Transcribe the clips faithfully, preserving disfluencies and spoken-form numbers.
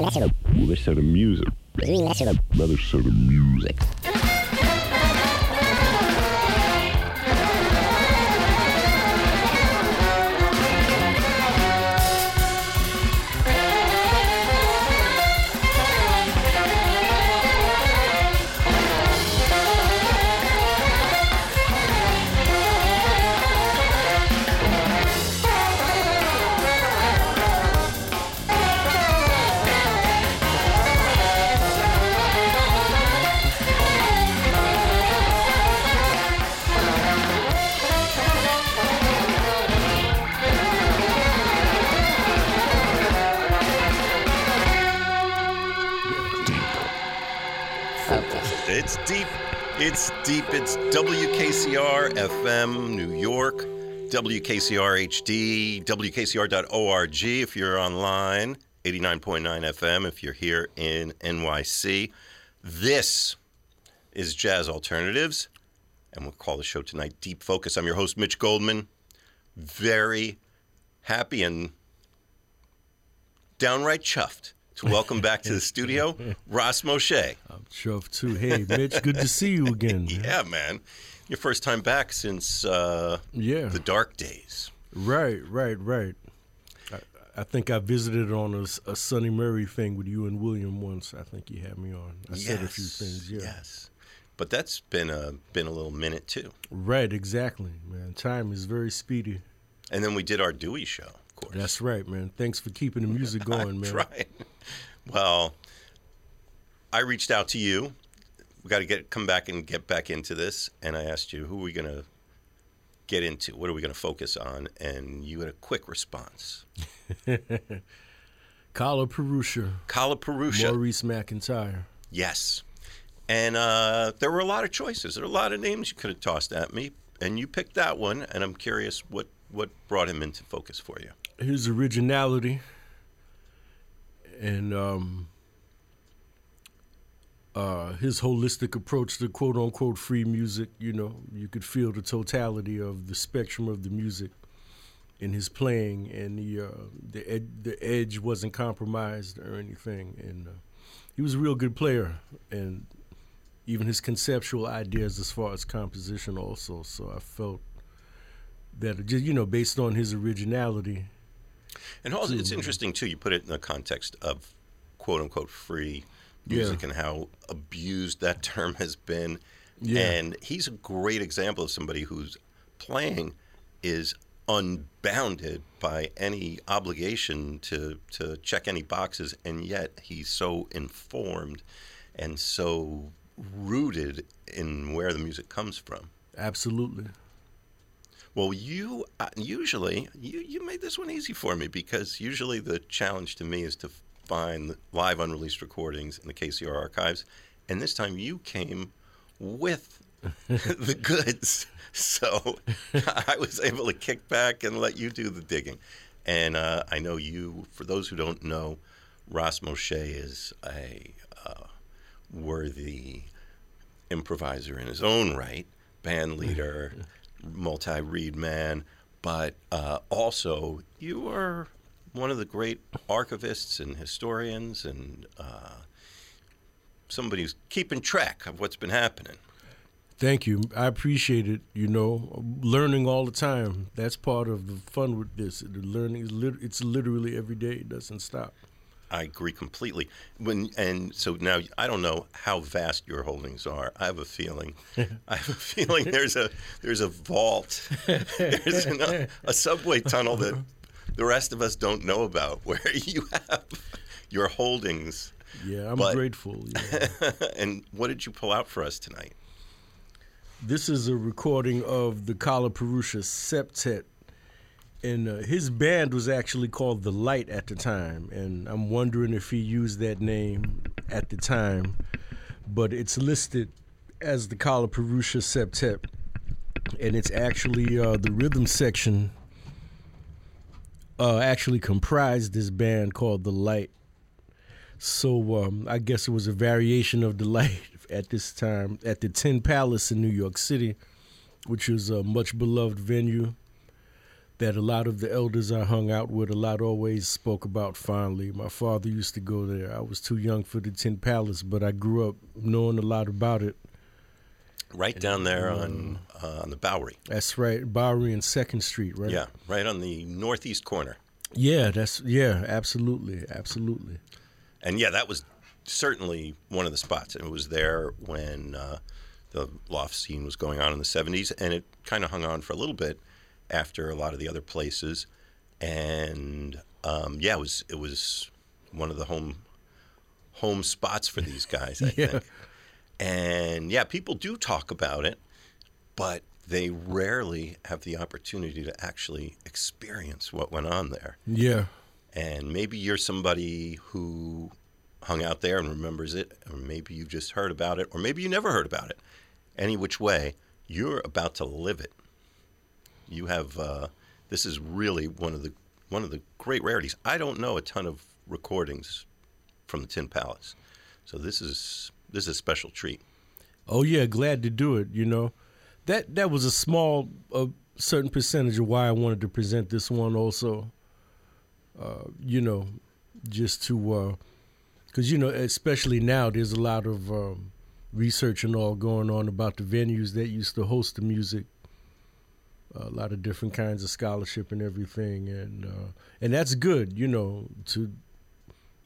Let's have a music. Let's have a music. It's deep, it's deep, it's W K C R F M, New York, W K C R H D, W K C R dot org if you're online, eighty-nine point nine F M if you're here in N Y C. This is Jazz Alternatives, and we'll call the show tonight Deep Focus. I'm your host, Mitch Goldman. Very happy and downright chuffed to welcome back to the studio, Ras Moshe. I'm chuffed too. Hey, Mitch, good to see you again. Man. Yeah, man. Your first time back since uh, yeah. the dark days. Right, right, right. I, I think I visited on a, a Sonny Murray thing with you and William once. I think you had me on. I yes, said a few things, yeah. Yes, but that's been a, been a little minute too. Right, exactly, man. Time is very speedy. And then we did our Dewey show. Course. That's right, man. Thanks for keeping the music going, I'm man. Trying. Well, I reached out to you. We got to get come back and get back into this. And I asked you, who are we going to get into? What are we going to focus on? And you had a quick response. Kalaparusha. Kalaparusha. Maurice McIntyre. Yes. And uh, there were a lot of choices. There were a lot of names you could have tossed at me. And you picked that one. And I'm curious what, what brought him into focus for you. His originality and um, uh, his holistic approach to quote-unquote free music, you know. You could feel the totality of the spectrum of the music in his playing, and the uh, the, ed- the edge wasn't compromised or anything. And uh, he was a real good player, and even his conceptual ideas as far as composition also. So I felt that, you know, based on his originality. And also, it's interesting, too, you put it in the context of quote-unquote free music yeah. and how abused that term has been. Yeah. And he's a great example of somebody whose playing is unbounded by any obligation to, to check any boxes, and yet he's so informed and so rooted in where the music comes from. Absolutely. Well, you uh, usually, you, you made this one easy for me, because usually the challenge to me is to find live unreleased recordings in the K C R archives, and this time you came with the goods, so I was able to kick back and let you do the digging. And uh, I know you, for those who don't know, Ras Moshe is a uh, worthy improviser in his own right, band leader, multi-read man, but uh, also you are one of the great archivists and historians and uh, somebody who's keeping track of what's been happening. Thank you. I appreciate it, you know, learning all the time. That's part of the fun with this. The learning, is lit- it's literally every day. It doesn't stop. I agree completely. When and so now I don't know how vast your holdings are. I have a feeling, I have a feeling there's a there's a vault, there's an, a, a subway tunnel that the rest of us don't know about where you have your holdings. Yeah, I'm but, grateful. Yeah. And what did you pull out for us tonight? This is a recording of the Kalaparusha Septet. And uh, his band was actually called The Light at the time, and I'm wondering if he used that name at the time, but it's listed as the Kalaparusha Septet, and it's actually uh, the rhythm section uh, actually comprised this band called The Light. So um, I guess it was a variation of The Light at this time at the Tin Palace in New York City, which was a much beloved venue. that a lot of the elders I hung out with a lot always spoke about fondly. My father used to go there. I was too young for the Tin Palace, but I grew up knowing a lot about it. Right and, down there um, on uh, on the Bowery. That's right, Bowery and Second Street, right? Yeah, right on the northeast corner. Yeah, that's yeah, absolutely, absolutely. And yeah, that was certainly one of the spots. It was there when uh, the loft scene was going on in the seventies, and it kind of hung on for a little bit after a lot of the other places. And um, yeah, it was it was one of the home home spots for these guys, I yeah. think. And, yeah, people do talk about it, but they rarely have the opportunity to actually experience what went on there. Yeah. And maybe you're somebody who hung out there and remembers it, or maybe you just heard about it, or maybe you never heard about it. Any which way, you're about to live it. You have uh, – this is really one of the one of the great rarities. I don't know a ton of recordings from the Tin Palace, so this is – this is a special treat. Oh, yeah, glad to do it, you know. That that was a small, a certain percentage of why I wanted to present this one also, uh, you know, just to, because, uh, you know, especially now there's a lot of um, research and all going on about the venues that used to host the music, a lot of different kinds of scholarship and everything, and uh, and that's good, you know, to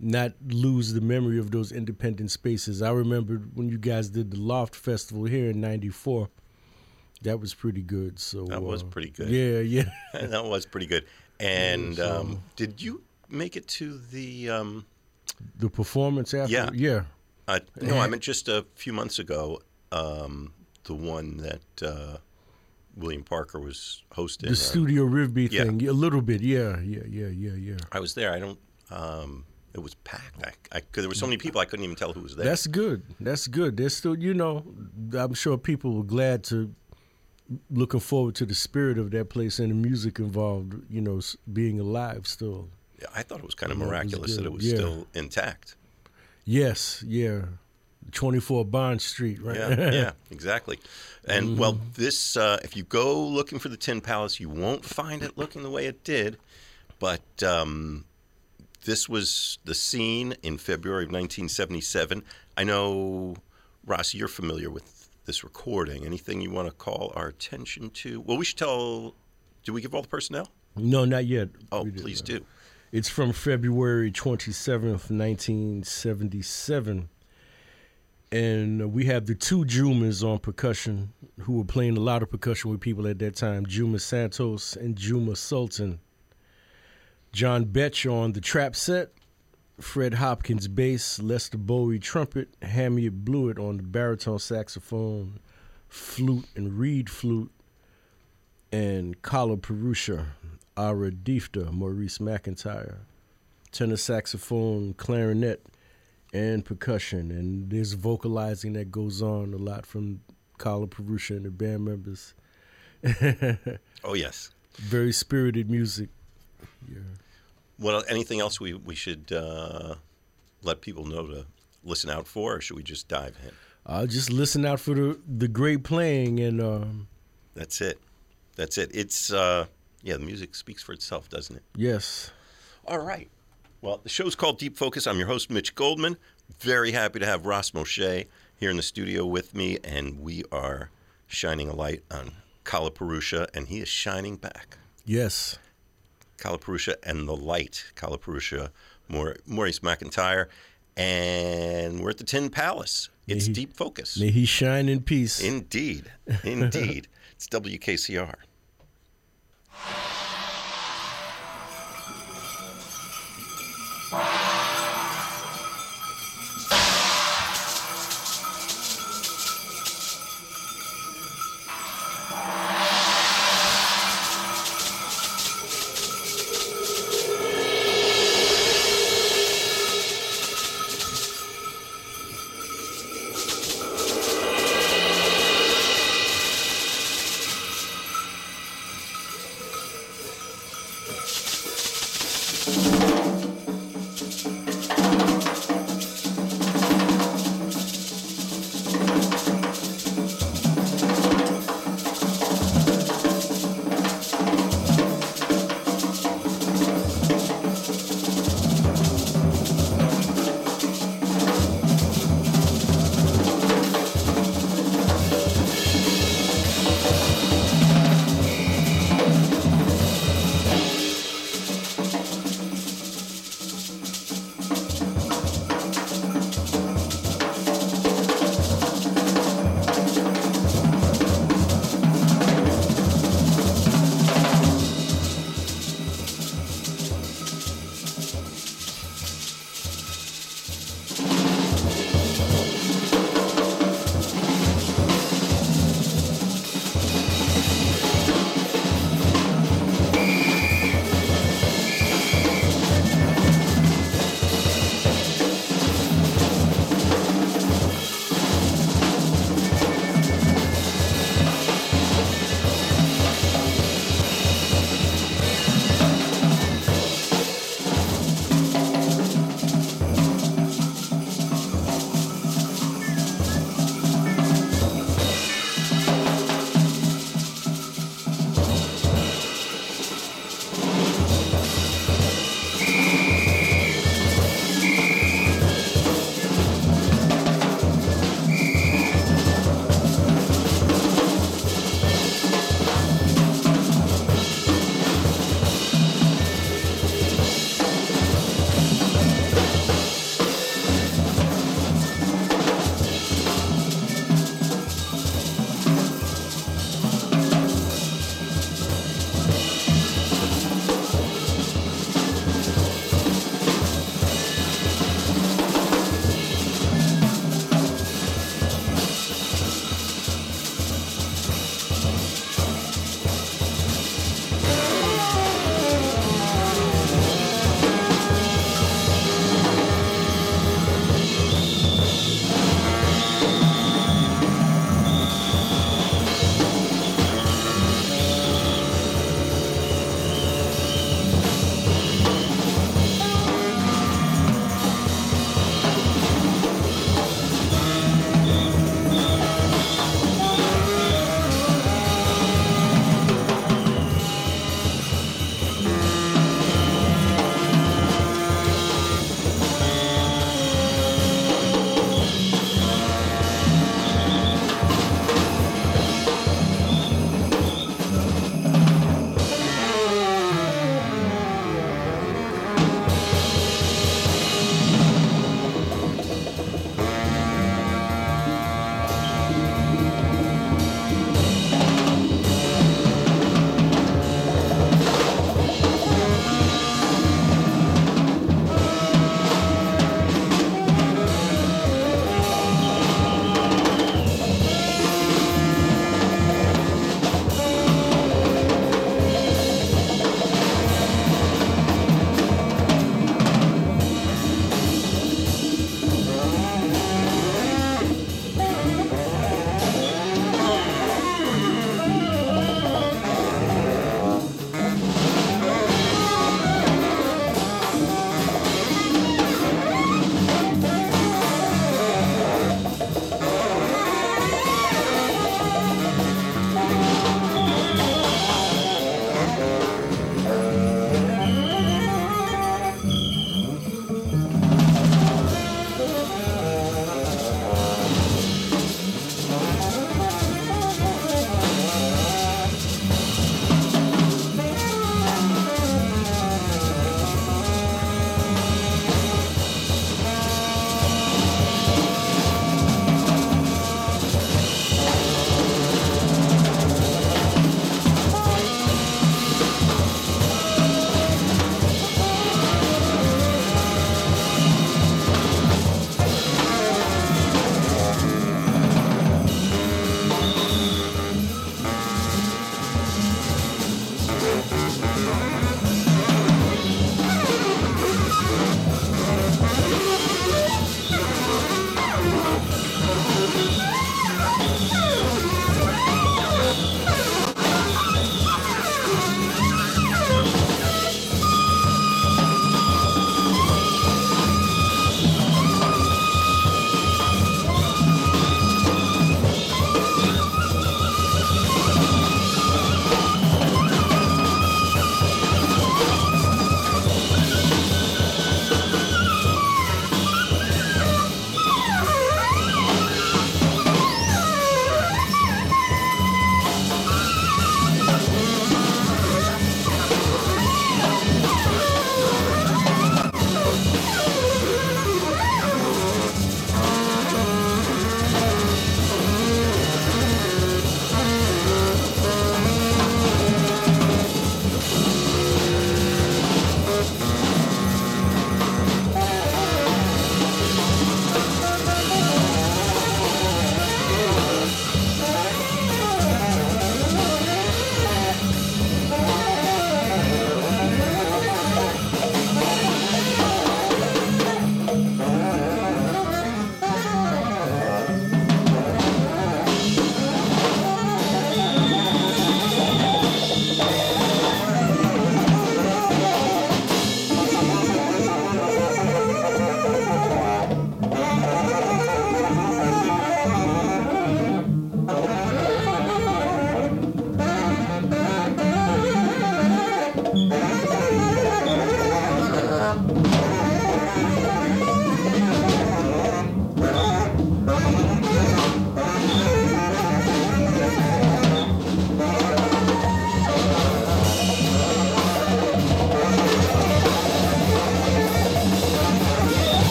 not lose the memory of those independent spaces. I remember when you guys did the Loft Festival here in ninety-four. That was pretty good. So that was uh, pretty good. Yeah, yeah. That was pretty good. And yeah, so, um, did you make it to the um, the performance after? Yeah, yeah. Uh, no, I meant just a few months ago. Um, the one that uh, William Parker was hosting. The Studio Rivbey yeah. thing. A little bit. Yeah, yeah, yeah, yeah, yeah. I was there. I don't. Um, It was packed. I, I, cause there were so many people, I couldn't even tell who was there. That's good. That's good. There's still, you know, I'm sure people were glad to, looking forward to the spirit of that place and the music involved, you know, being alive still. Yeah, I thought it was kind of miraculous it that it was yeah. still intact. Yes, yeah. twenty-four Bond Street, right? Yeah, yeah, exactly. And, mm-hmm. well, this, uh, if you go looking for the Tin Palace, you won't find it looking the way it did, but... Um, this was the scene in February of nineteen seventy-seven. I know, Ross, you're familiar with this recording. Anything you want to call our attention to? Well, we should tell, do we give all the personnel? No, not yet. Oh, please do. It's from February twenty-seventh, nineteen seventy-seven. And we have the two Jumas on percussion, who were playing a lot of percussion with people at that time, Juma Santos and Juma Sultan. John Betch on the trap set, Fred Hopkins bass, Lester Bowie trumpet, Hamiet Bluiett on the baritone saxophone, flute and reed flute, and Kalaparusha Maurice McIntyre, tenor saxophone, clarinet, and percussion. And there's vocalizing that goes on a lot from Kalaparusha and the band members. Oh, yes. Very spirited music. Yeah. Well, anything else we, we should uh, let people know to listen out for, or should we just dive in? I'll just listen out for the, the great playing. and um, That's it. That's it. It's, uh, yeah, the music speaks for itself, doesn't it? Yes. All right. Well, the show's called Deep Focus. I'm your host, Mitch Goldman. Very happy to have Ras Moshe here in the studio with me, and we are shining a light on Kalaparusha, and he is shining back. Yes. Kalaparusha and the Light, Kalaparusha Maurice McIntyre, and we're at the Tin Palace. It's he, Deep Focus. May he shine in peace. Indeed. Indeed. It's W K C R.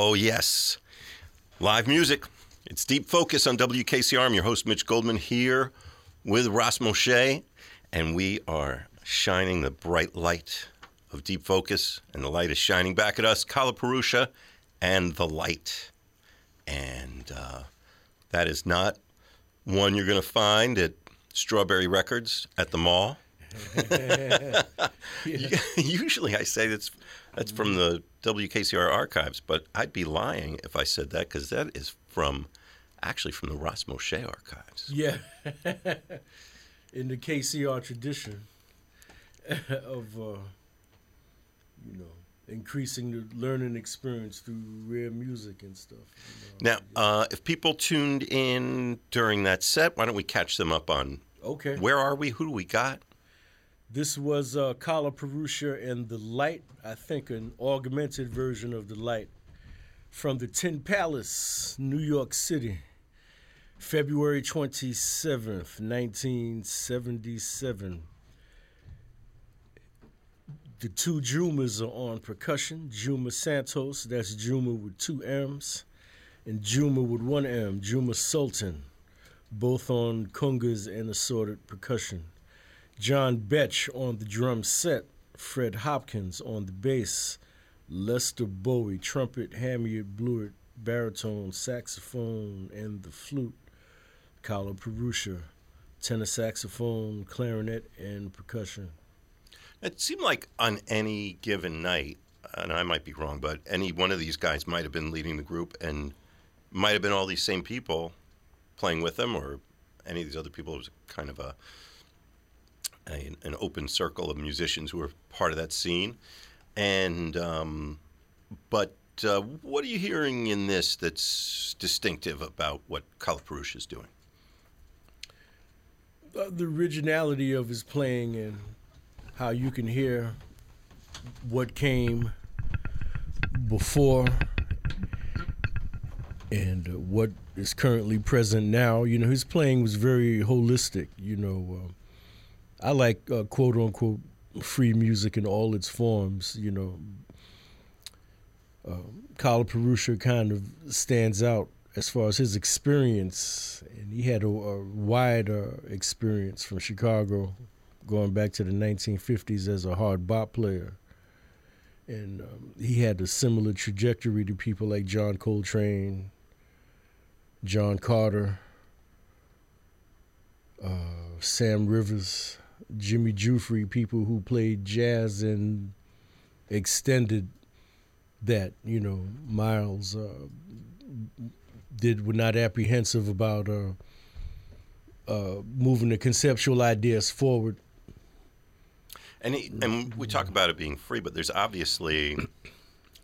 Oh, yes. Live music. It's Deep Focus on W K C R. I'm your host, Mitch Goldman, here with Ras Moshe. And we are shining the bright light of Deep Focus. And the light is shining back at us. Kalaparusha and The Light. And uh, that is not one you're going to find at Strawberry Records at the mall. Usually I say that's, that's from the W K C R archives, but I'd be lying if I said that, because that is from, actually from the Ras Moshe archives. Yeah. In the K C R tradition of, uh, you know, increasing the learning experience through rare music and stuff. You know, now, uh, if people tuned in during that set, why don't we catch them up on, okay, where are we, who do we got? This was uh, Kalaparusha and The Light, I think an augmented version of The Light, from the Tin Palace, New York City, February twenty-seventh, nineteen seventy-seven. The two Jumas are on percussion, Juma Santos, that's Juma with two M's, and Juma with one M, Juma Sultan, both on congas and assorted percussion. John Betch on the drum set, Fred Hopkins on the bass, Lester Bowie, trumpet, Hamiet Bluiett, baritone, saxophone, and the flute, Kalaparusha, tenor saxophone, clarinet, and percussion. It seemed like on any given night, and I might be wrong, but any one of these guys might have been leading the group and might have been all these same people playing with them, or any of these other people. It was kind of a... A, an open circle of musicians who were part of that scene. And, um, but uh, what are you hearing in this that's distinctive about what Kalaparusha is doing? Uh, the originality of his playing and how you can hear what came before and uh, what is currently present now. You know, his playing was very holistic, you know, uh, I like, uh, quote, unquote, free music in all its forms, you know. Uh, Kalaparusha kind of stands out as far as his experience, and he had a, a wider experience from Chicago, going back to the nineteen fifties as a hard bop player. And um, he had a similar trajectory to people like John Coltrane, John Carter, uh, Sam Rivers, Jimmy Giuffre, people who played jazz and extended that, you know. Miles uh, did were not apprehensive about uh, uh, moving the conceptual ideas forward. And he, and we talk about it being free, but there's obviously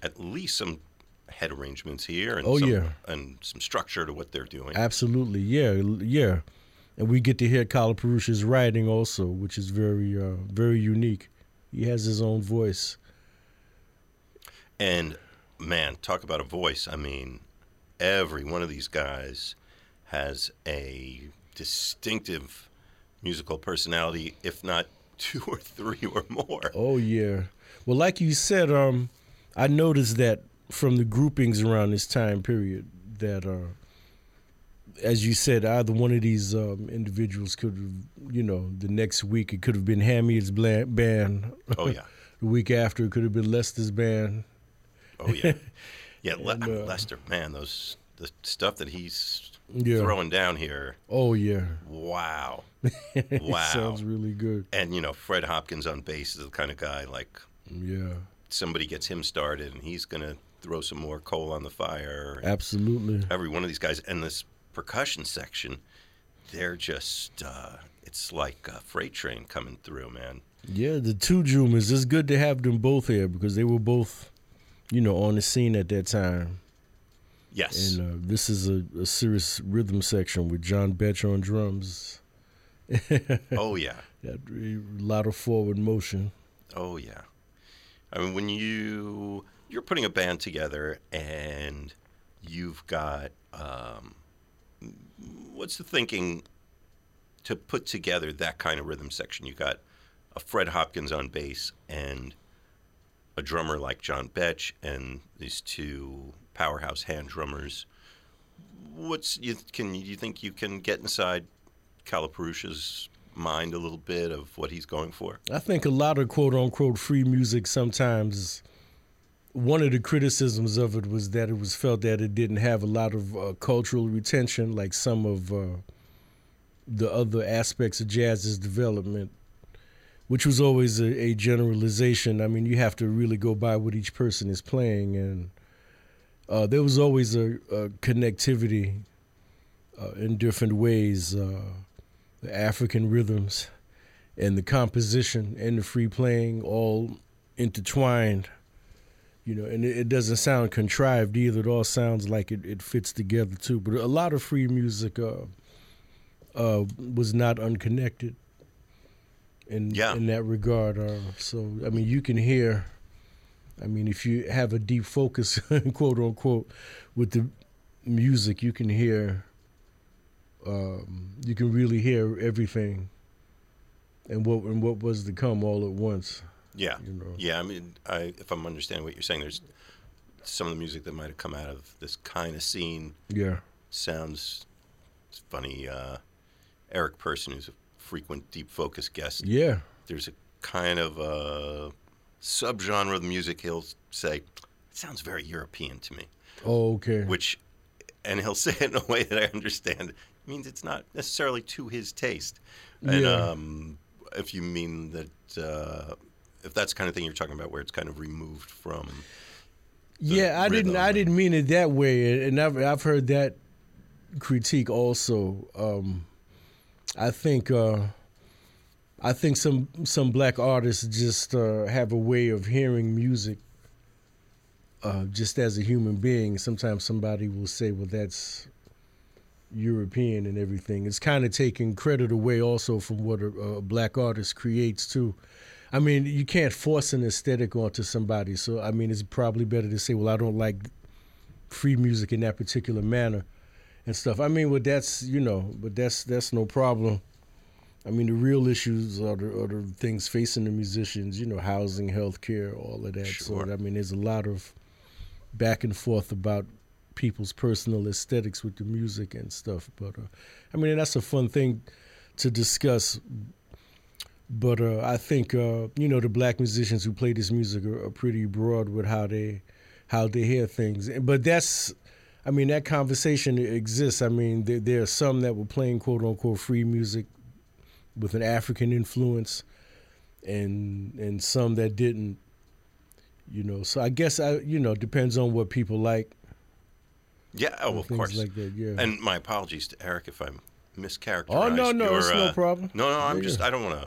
at least some head arrangements here, and oh, some, yeah, and some structure to what they're doing. Absolutely, yeah, yeah. And we get to hear Kalaparusha's writing also, which is very, uh, very unique. He has his own voice. And, man, talk about a voice. I mean, every one of these guys has a distinctive musical personality, if not two or three or more. Oh, yeah. Well, like you said, um, I noticed that from the groupings around this time period that... Uh, as you said, either one of these um, individuals could have, you know, the next week it could have been Hamiet's band. Oh, yeah. The week after it could have been Lester's band. Oh, yeah. Yeah, Le- and, uh, Lester, man, those the stuff that he's yeah. throwing down here. Oh, yeah. Wow. Wow. Sounds really good. And, you know, Fred Hopkins on bass is the kind of guy, like, yeah, somebody gets him started and he's going to throw some more coal on the fire. Absolutely. Every one of these guys. And this percussion section, they're just uh it's like a freight train coming through, man. Yeah, the two Jumas, it's good to have them both here because they were both, you know, on the scene at that time. Yes. And uh, this is a, a serious rhythm section with John Betch on drums. Oh yeah. That, a lot of forward motion. Oh yeah. I mean, when you you're putting a band together and you've got um what's the thinking to put together that kind of rhythm section? You got a Fred Hopkins on bass and a drummer like John Betch and these two powerhouse hand drummers, what's you can you think you can get inside Kalapurusha's mind a little bit of what he's going for? I think a lot of quote unquote free music sometimes. One of the criticisms of it was that it was felt that it didn't have a lot of uh, cultural retention, like some of uh, the other aspects of jazz's development, which was always a, a generalization. I mean, you have to really go by what each person is playing, and uh, there was always a, a connectivity uh, in different ways, uh, the African rhythms and the composition and the free playing all intertwined. You know, and it doesn't sound contrived either. It all sounds like it, it fits together, too. But a lot of free music uh, uh, was not unconnected in yeah. in that regard. Uh, so, I mean, you can hear, I mean, if you have a deep focus, quote unquote, with the music, you can hear, um, you can really hear everything and what and what was to come all at once. Yeah, you know. yeah. I mean, I, if I'm understanding what you're saying, there's some of the music that might have come out of this kind of scene. Yeah, sounds it's funny. Uh, Eric Person, who's a frequent Deep Focus guest. Yeah, there's a kind of a subgenre of music. He'll say, "It sounds very European to me." Oh, okay. Which, and he'll say it in a way that I understand. It means it's not necessarily to his taste. And yeah. um, if you mean that. Uh, If that's the kind of thing you're talking about, where it's kind of removed from. Yeah, I didn't. I didn't mean it that way, and I've I've heard that critique also. Um, I think uh, I think some some black artists just uh, have a way of hearing music, uh, just as a human being. Sometimes somebody will say, "Well, that's European and everything." It's kind of taking credit away also from what a, a black artist creates too. I mean, you can't force an aesthetic onto somebody. So, I mean, it's probably better to say, well, I don't like free music in that particular manner and stuff. I mean, well, that's, you know, but that's that's no problem. I mean, the real issues are the, are the things facing the musicians, you know, housing, health care, all of that. Sure. So, I mean, there's a lot of back and forth about people's personal aesthetics with the music and stuff. But, uh, I mean, that's a fun thing to discuss. But uh, I think, uh, you know, the black musicians who play this music are, are pretty broad with how they how they hear things. But that's, I mean, that conversation exists. I mean, there, there are some that were playing, quote, unquote, free music with an African influence and and some that didn't, you know. So I guess, I you know, depends on what people like. Yeah, oh, of course. Like that, yeah. And my apologies to Eric if I'm mischaracterized. Oh, no, no, your, it's uh, no problem. No, no, I'm yeah. just, I don't want to.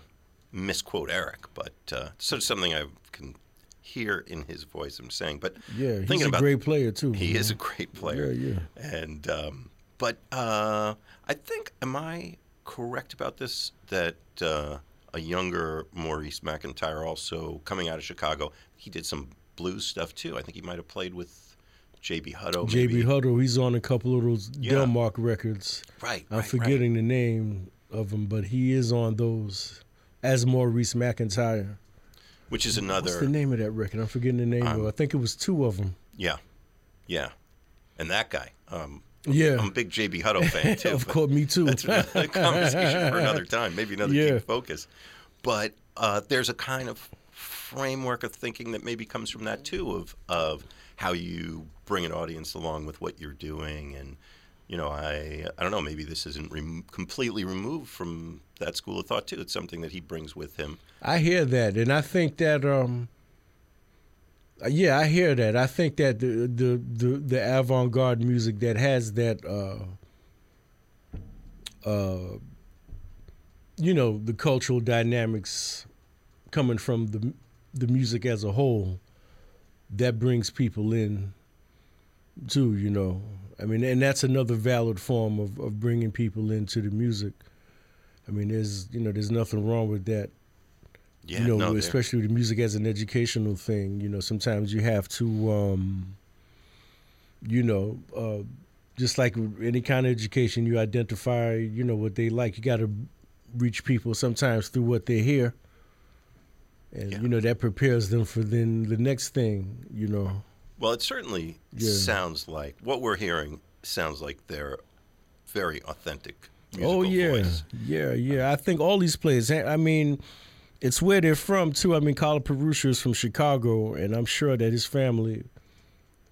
misquote Eric, but uh, so something I can hear in his voice. I'm saying, but yeah, he's a great player too. He is a great player. Yeah, yeah. And um, but uh, I think, am I correct about this? That uh, a younger Maurice McIntyre, also coming out of Chicago, he did some blues stuff too. I think he might have played with J B Hutto. J B Hutto. He's on a couple of those yeah. Delmark records. Right. I'm right, forgetting right. the name of him, but he is on those. As Maurice McIntyre. Which is another... What's the name of that record? I'm forgetting the name um, of it. I think it was two of them. Yeah. Yeah. And that guy. Um, yeah. I'm a big J B Hutto fan, too. Of course, me too. That's another conversation for another time. Maybe another yeah. Deep Focus. But uh, there's a kind of framework of thinking that maybe comes from that, too, of, of how you bring an audience along with what you're doing. And, you know, I, I don't know, maybe this isn't re- completely removed from... that school of thought too. It's something that he brings with him. I hear that, and I think that, um, yeah, I hear that. I think that the the the, the avant-garde music that has that, uh, uh, you know, the cultural dynamics coming from the the music as a whole, that brings people in, too. You know, I mean, and that's another valid form of of bringing people into the music. I mean, there's you know, there's nothing wrong with that. Yeah, you know, no, especially with the music as an educational thing. You know, sometimes you have to, um, you know, uh, just like any kind of education, you identify, you know, what they like. You got to reach people sometimes through what they hear, And, yeah. you know, that prepares them for then the next thing, you know. Well, it certainly yeah. sounds like, what we're hearing sounds like they're very authentic musical oh, yeah. voice. Yeah, yeah. I think all these players, I mean, it's where they're from, too. I mean, Kalaparusha is from Chicago, and I'm sure that his family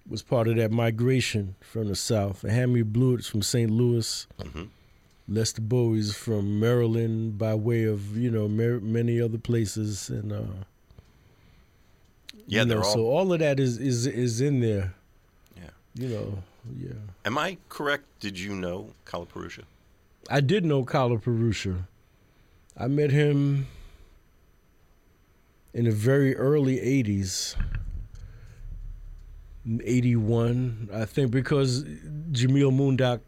was part of that migration from the South. Hamiet Bluiett is from Saint Louis. Mm-hmm. Lester Bowie is from Maryland by way of, you know, mar- many other places. And, uh, yeah, you know, they're all... So all of that is, is, is in there. Yeah. You know, yeah. Am I correct? Did you know Kalaparusha? I did know Kalaparusha. I met him in the very early eighties. eighty-one, I think, because Jamil Moondock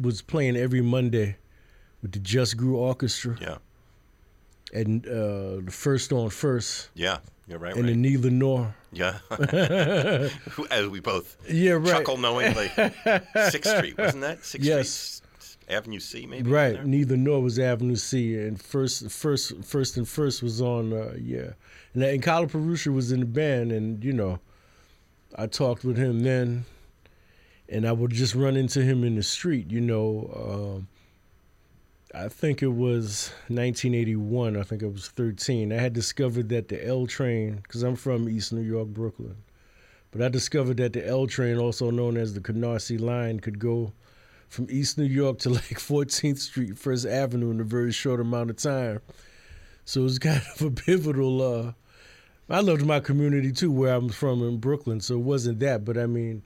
was playing every Monday with the Just Grew Orchestra. Yeah. And uh, the First on First. Yeah, yeah, right, and right. And the Neither Nor. Yeah. As we both yeah, right. chuckle knowingly. sixth Street, wasn't that? sixth yes. Street, Avenue C, maybe? Right, Neither Nor was Avenue C, and First First, First and First was on, uh, yeah. And, and Kalaparusha was in the band, and, you know, I talked with him then, and I would just run into him in the street, you know. Uh, I think it was nineteen eighty-one. I think I was thirteen. I had discovered that the L train, because I'm from East New York, Brooklyn, but I discovered that the L train, also known as the Canarsie Line, could go from East New York to like fourteenth Street, First Avenue in a very short amount of time. So it was kind of a pivotal... Uh, I loved my community, too, where I'm from in Brooklyn, so it wasn't that. But, I mean,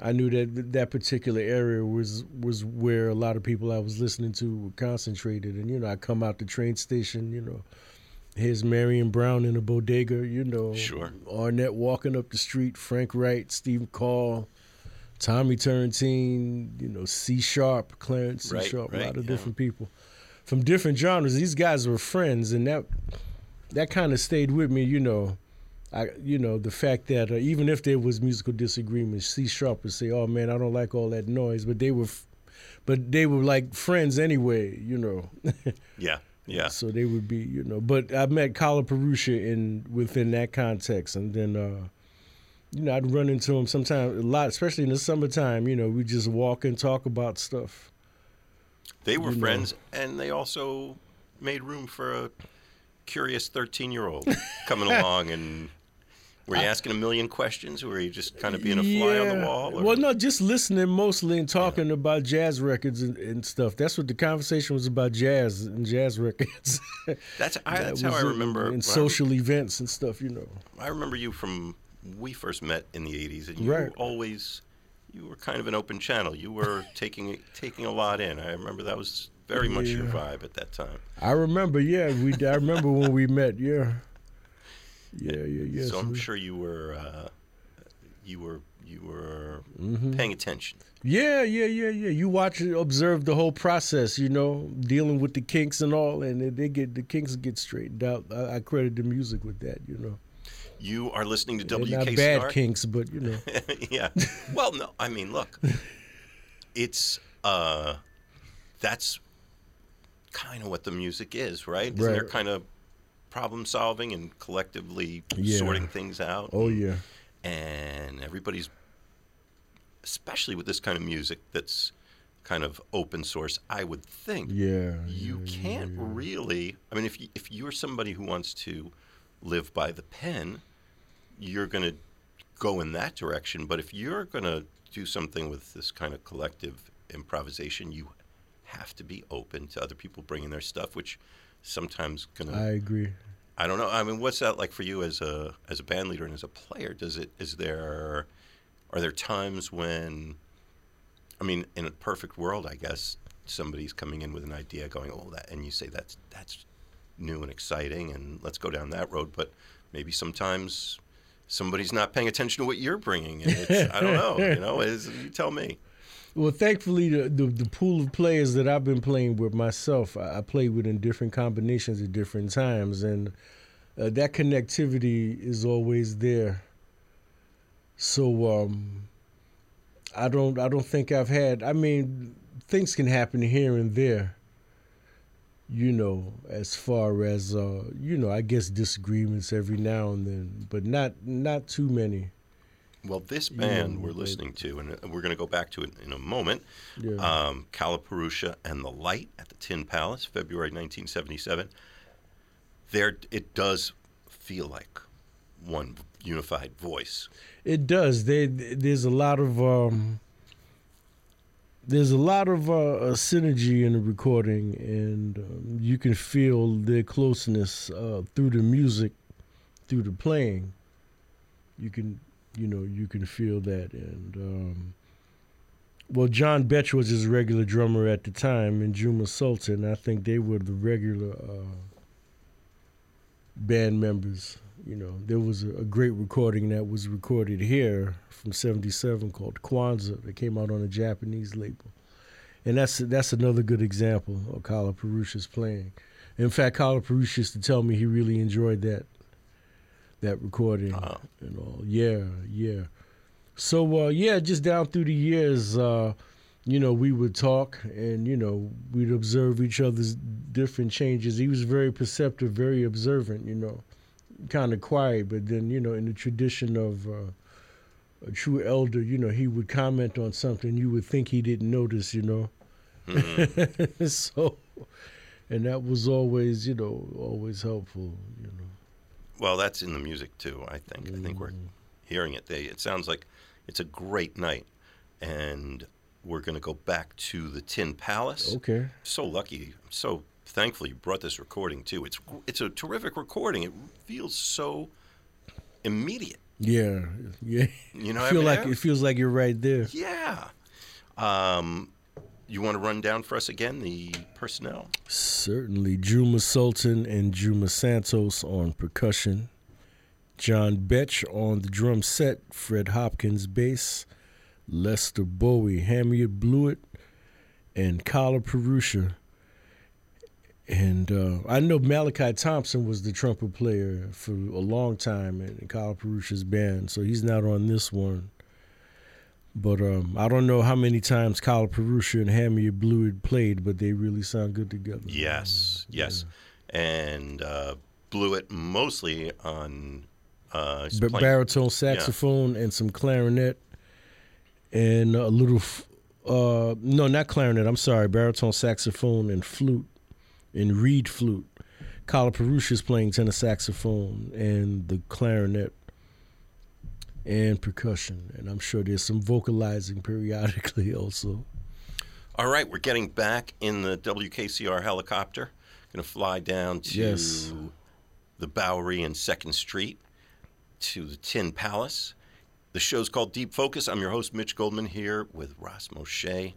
I knew that that particular area was was where a lot of people I was listening to were concentrated. And, you know, I come out the train station, you know, here's Marion Brown in a bodega, you know. Sure. Arnett walking up the street, Frank Wright, Stephen Call, Tommy Turrentine, you know, C Sharp, Clarence right, C Sharp, right, a lot of yeah. different people from different genres. These guys were friends, and that... That kind of stayed with me, you know. I, you know, the fact that uh, even if there was musical disagreements, C Sharp would say, "Oh man, I don't like all that noise," but they were, f- but they were like friends anyway, you know. yeah, yeah. So they would be, you know. But I met Kalaparusha in within that context, and then, uh, you know, I'd run into him sometimes a lot, especially in the summertime. You know, we just walk and talk about stuff. They were you friends, know. And they also made room for a. Curious thirteen-year-old coming along, and were you asking a million questions? Were you just kind of being a fly yeah. on the wall? Or? Well, no, just listening mostly and talking yeah. about jazz records and, and stuff. That's what the conversation was about, jazz and jazz records. That's, I, that's that how I remember. And social I, events and stuff, you know. I remember you from we first met in the eighties, and you right. were always you were kind of an open channel. You were taking taking a lot in. I remember that was. Very much yeah. your vibe at that time. I remember, yeah. We I remember when we met, yeah. Yeah, yeah, yeah. So I'm sure you were, uh, you were, you were mm-hmm. paying attention. Yeah, yeah, yeah, yeah. You watch and observe the whole process, you know, dealing with the kinks and all, and they get the kinks get straightened out. I, I credit the music with that, you know. You are listening to They're W K C R. Not bad kinks, but you know. yeah. Well, no, I mean, look, it's uh, that's. kind of what the music is, right? Isn't right. there kind of problem solving and collectively yeah. sorting things out? Oh, and, yeah. And everybody's, especially with this kind of music that's kind of open source, I would think yeah, you yeah, can't yeah. really, I mean, if, you, if you're somebody who wants to live by the pen, you're going to go in that direction. But if you're going to do something with this kind of collective improvisation, you have to be open to other people bringing their stuff, which sometimes gonna. I agree. I don't know. I mean, what's that like for you as a as a band leader and as a player? Does it is there are there times when, I mean, in a perfect world, I guess somebody's coming in with an idea, going, "Oh, that," and you say, "That's that's new and exciting, and let's go down that road." But maybe sometimes somebody's not paying attention to what you're bringing, and it's, I don't know. You know, is you tell me. Well, thankfully, the, the the pool of players that I've been playing with myself, I, I play with in different combinations at different times, and uh, that connectivity is always there. So um, I don't I don't think I've had. I mean, things can happen here and there, you know, as far as, uh, you know, I guess disagreements every now and then, but not not too many. Well, this band yeah, we're listening to, and we're going to go back to it in a moment, yeah. um, Kalaparusha and the Light at the Tin Palace, February nineteen seventy-seven. There, it does feel like one unified voice. It does. They, there's a lot of um, there's a lot of uh, synergy in the recording, and um, you can feel their closeness uh, through the music, through the playing. You can. You know, you can feel that. And, um, well, John Betch was his regular drummer at the time, and Juma Sultan. I think they were the regular uh, band members. You know, there was a, a great recording that was recorded here from seventy-seven called Kwanzaa that came out on a Japanese label. And that's that's another good example of Kalapurusha's playing. In fact, Kalaparusha used to tell me he really enjoyed that. That recording uh-huh. and all. Yeah, yeah. So, uh, yeah, just down through the years, uh, you know, we would talk and, you know, we'd observe each other's different changes. He was very perceptive, very observant, you know, kind of quiet. But then, you know, in the tradition of uh, a true elder, you know, he would comment on something you would think he didn't notice, you know. Mm-hmm. So, and that was always, you know, always helpful, you know. Well, that's in the music, too, I think. I think we're hearing it. They, it sounds like it's a great night. And we're going to go back to the Tin Palace. Okay. So lucky. I'm so thankful you brought this recording, too. It's it's a terrific recording. It feels so immediate. Yeah. Yeah. You know, I feel like, it feels like you're right there. Yeah. Um, you want to run down for us again the personnel? Certainly. Juma Sultan and Juma Santos on percussion. John Betch on the drum set. Fred Hopkins bass. Lester Bowie, Hamiet Bluiett, and Kalaparusha. And uh, I know Malachi Thompson was the trumpet player for a long time in Kalaparusha's band, so he's not on this one. But um, I don't know how many times Kalaparusha and Hamiet Bluiett played, but they really sound good together. Yes, yes. Yeah. And uh, Bluiett mostly on uh, B- baritone saxophone yeah. and some clarinet and a little, f- uh, no, not clarinet, I'm sorry, baritone saxophone and flute and reed flute. Kalaparusha's playing tenor saxophone and the clarinet. And percussion, and I'm sure there's some vocalizing periodically also. All right, we're getting back in the W K C R helicopter. Going to fly down to yes. the Bowery and second Street to the Tin Palace. The show's called Deep Focus. I'm your host, Mitch Goldman, here with Ras Moshe,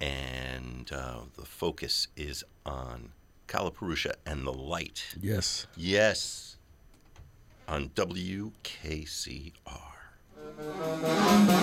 and uh, the focus is on Kalaparusha and the Light. Yes. Yes. On W K C R. We'll be right back.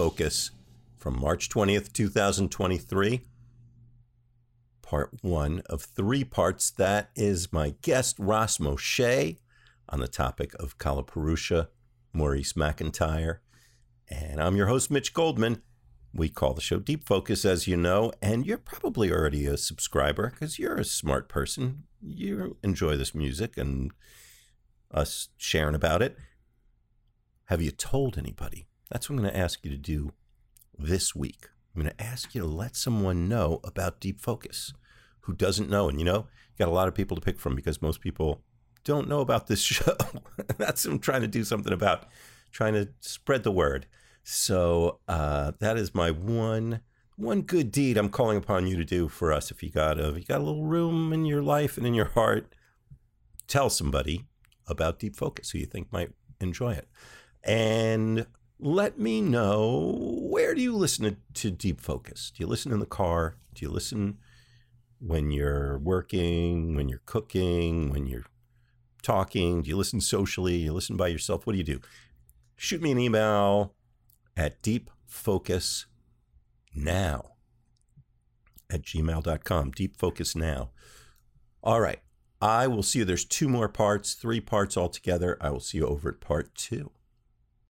Focus from March twentieth, two thousand twenty-three. Part one of three parts. That is my guest, Ras Moshe, on the topic of Kalaparusha, Maurice McIntyre. And I'm your host, Mitch Goldman. We call the show Deep Focus, as you know, and you're probably already a subscriber because you're a smart person. You enjoy this music and us sharing about it. Have you told anybody? That's what I'm going to ask you to do this week. I'm going to ask you to let someone know about Deep Focus who doesn't know. And, you know, you got a lot of people to pick from because most people don't know about this show. That's what I'm trying to do something about, trying to spread the word. So uh, that is my one one good deed I'm calling upon you to do for us. If you got a, if you got a little room in your life and in your heart, tell somebody about Deep Focus who you think might enjoy it. And let me know, where do you listen to, to Deep Focus? Do you listen in the car? Do you listen when you're working, when you're cooking, when you're talking? Do you listen socially? Do you listen by yourself? What do you do? Shoot me an email at deep focus now at gmail dot com. deepfocusnow. All right. I will see you. There's two more parts, three parts altogether. I will see you over at part two.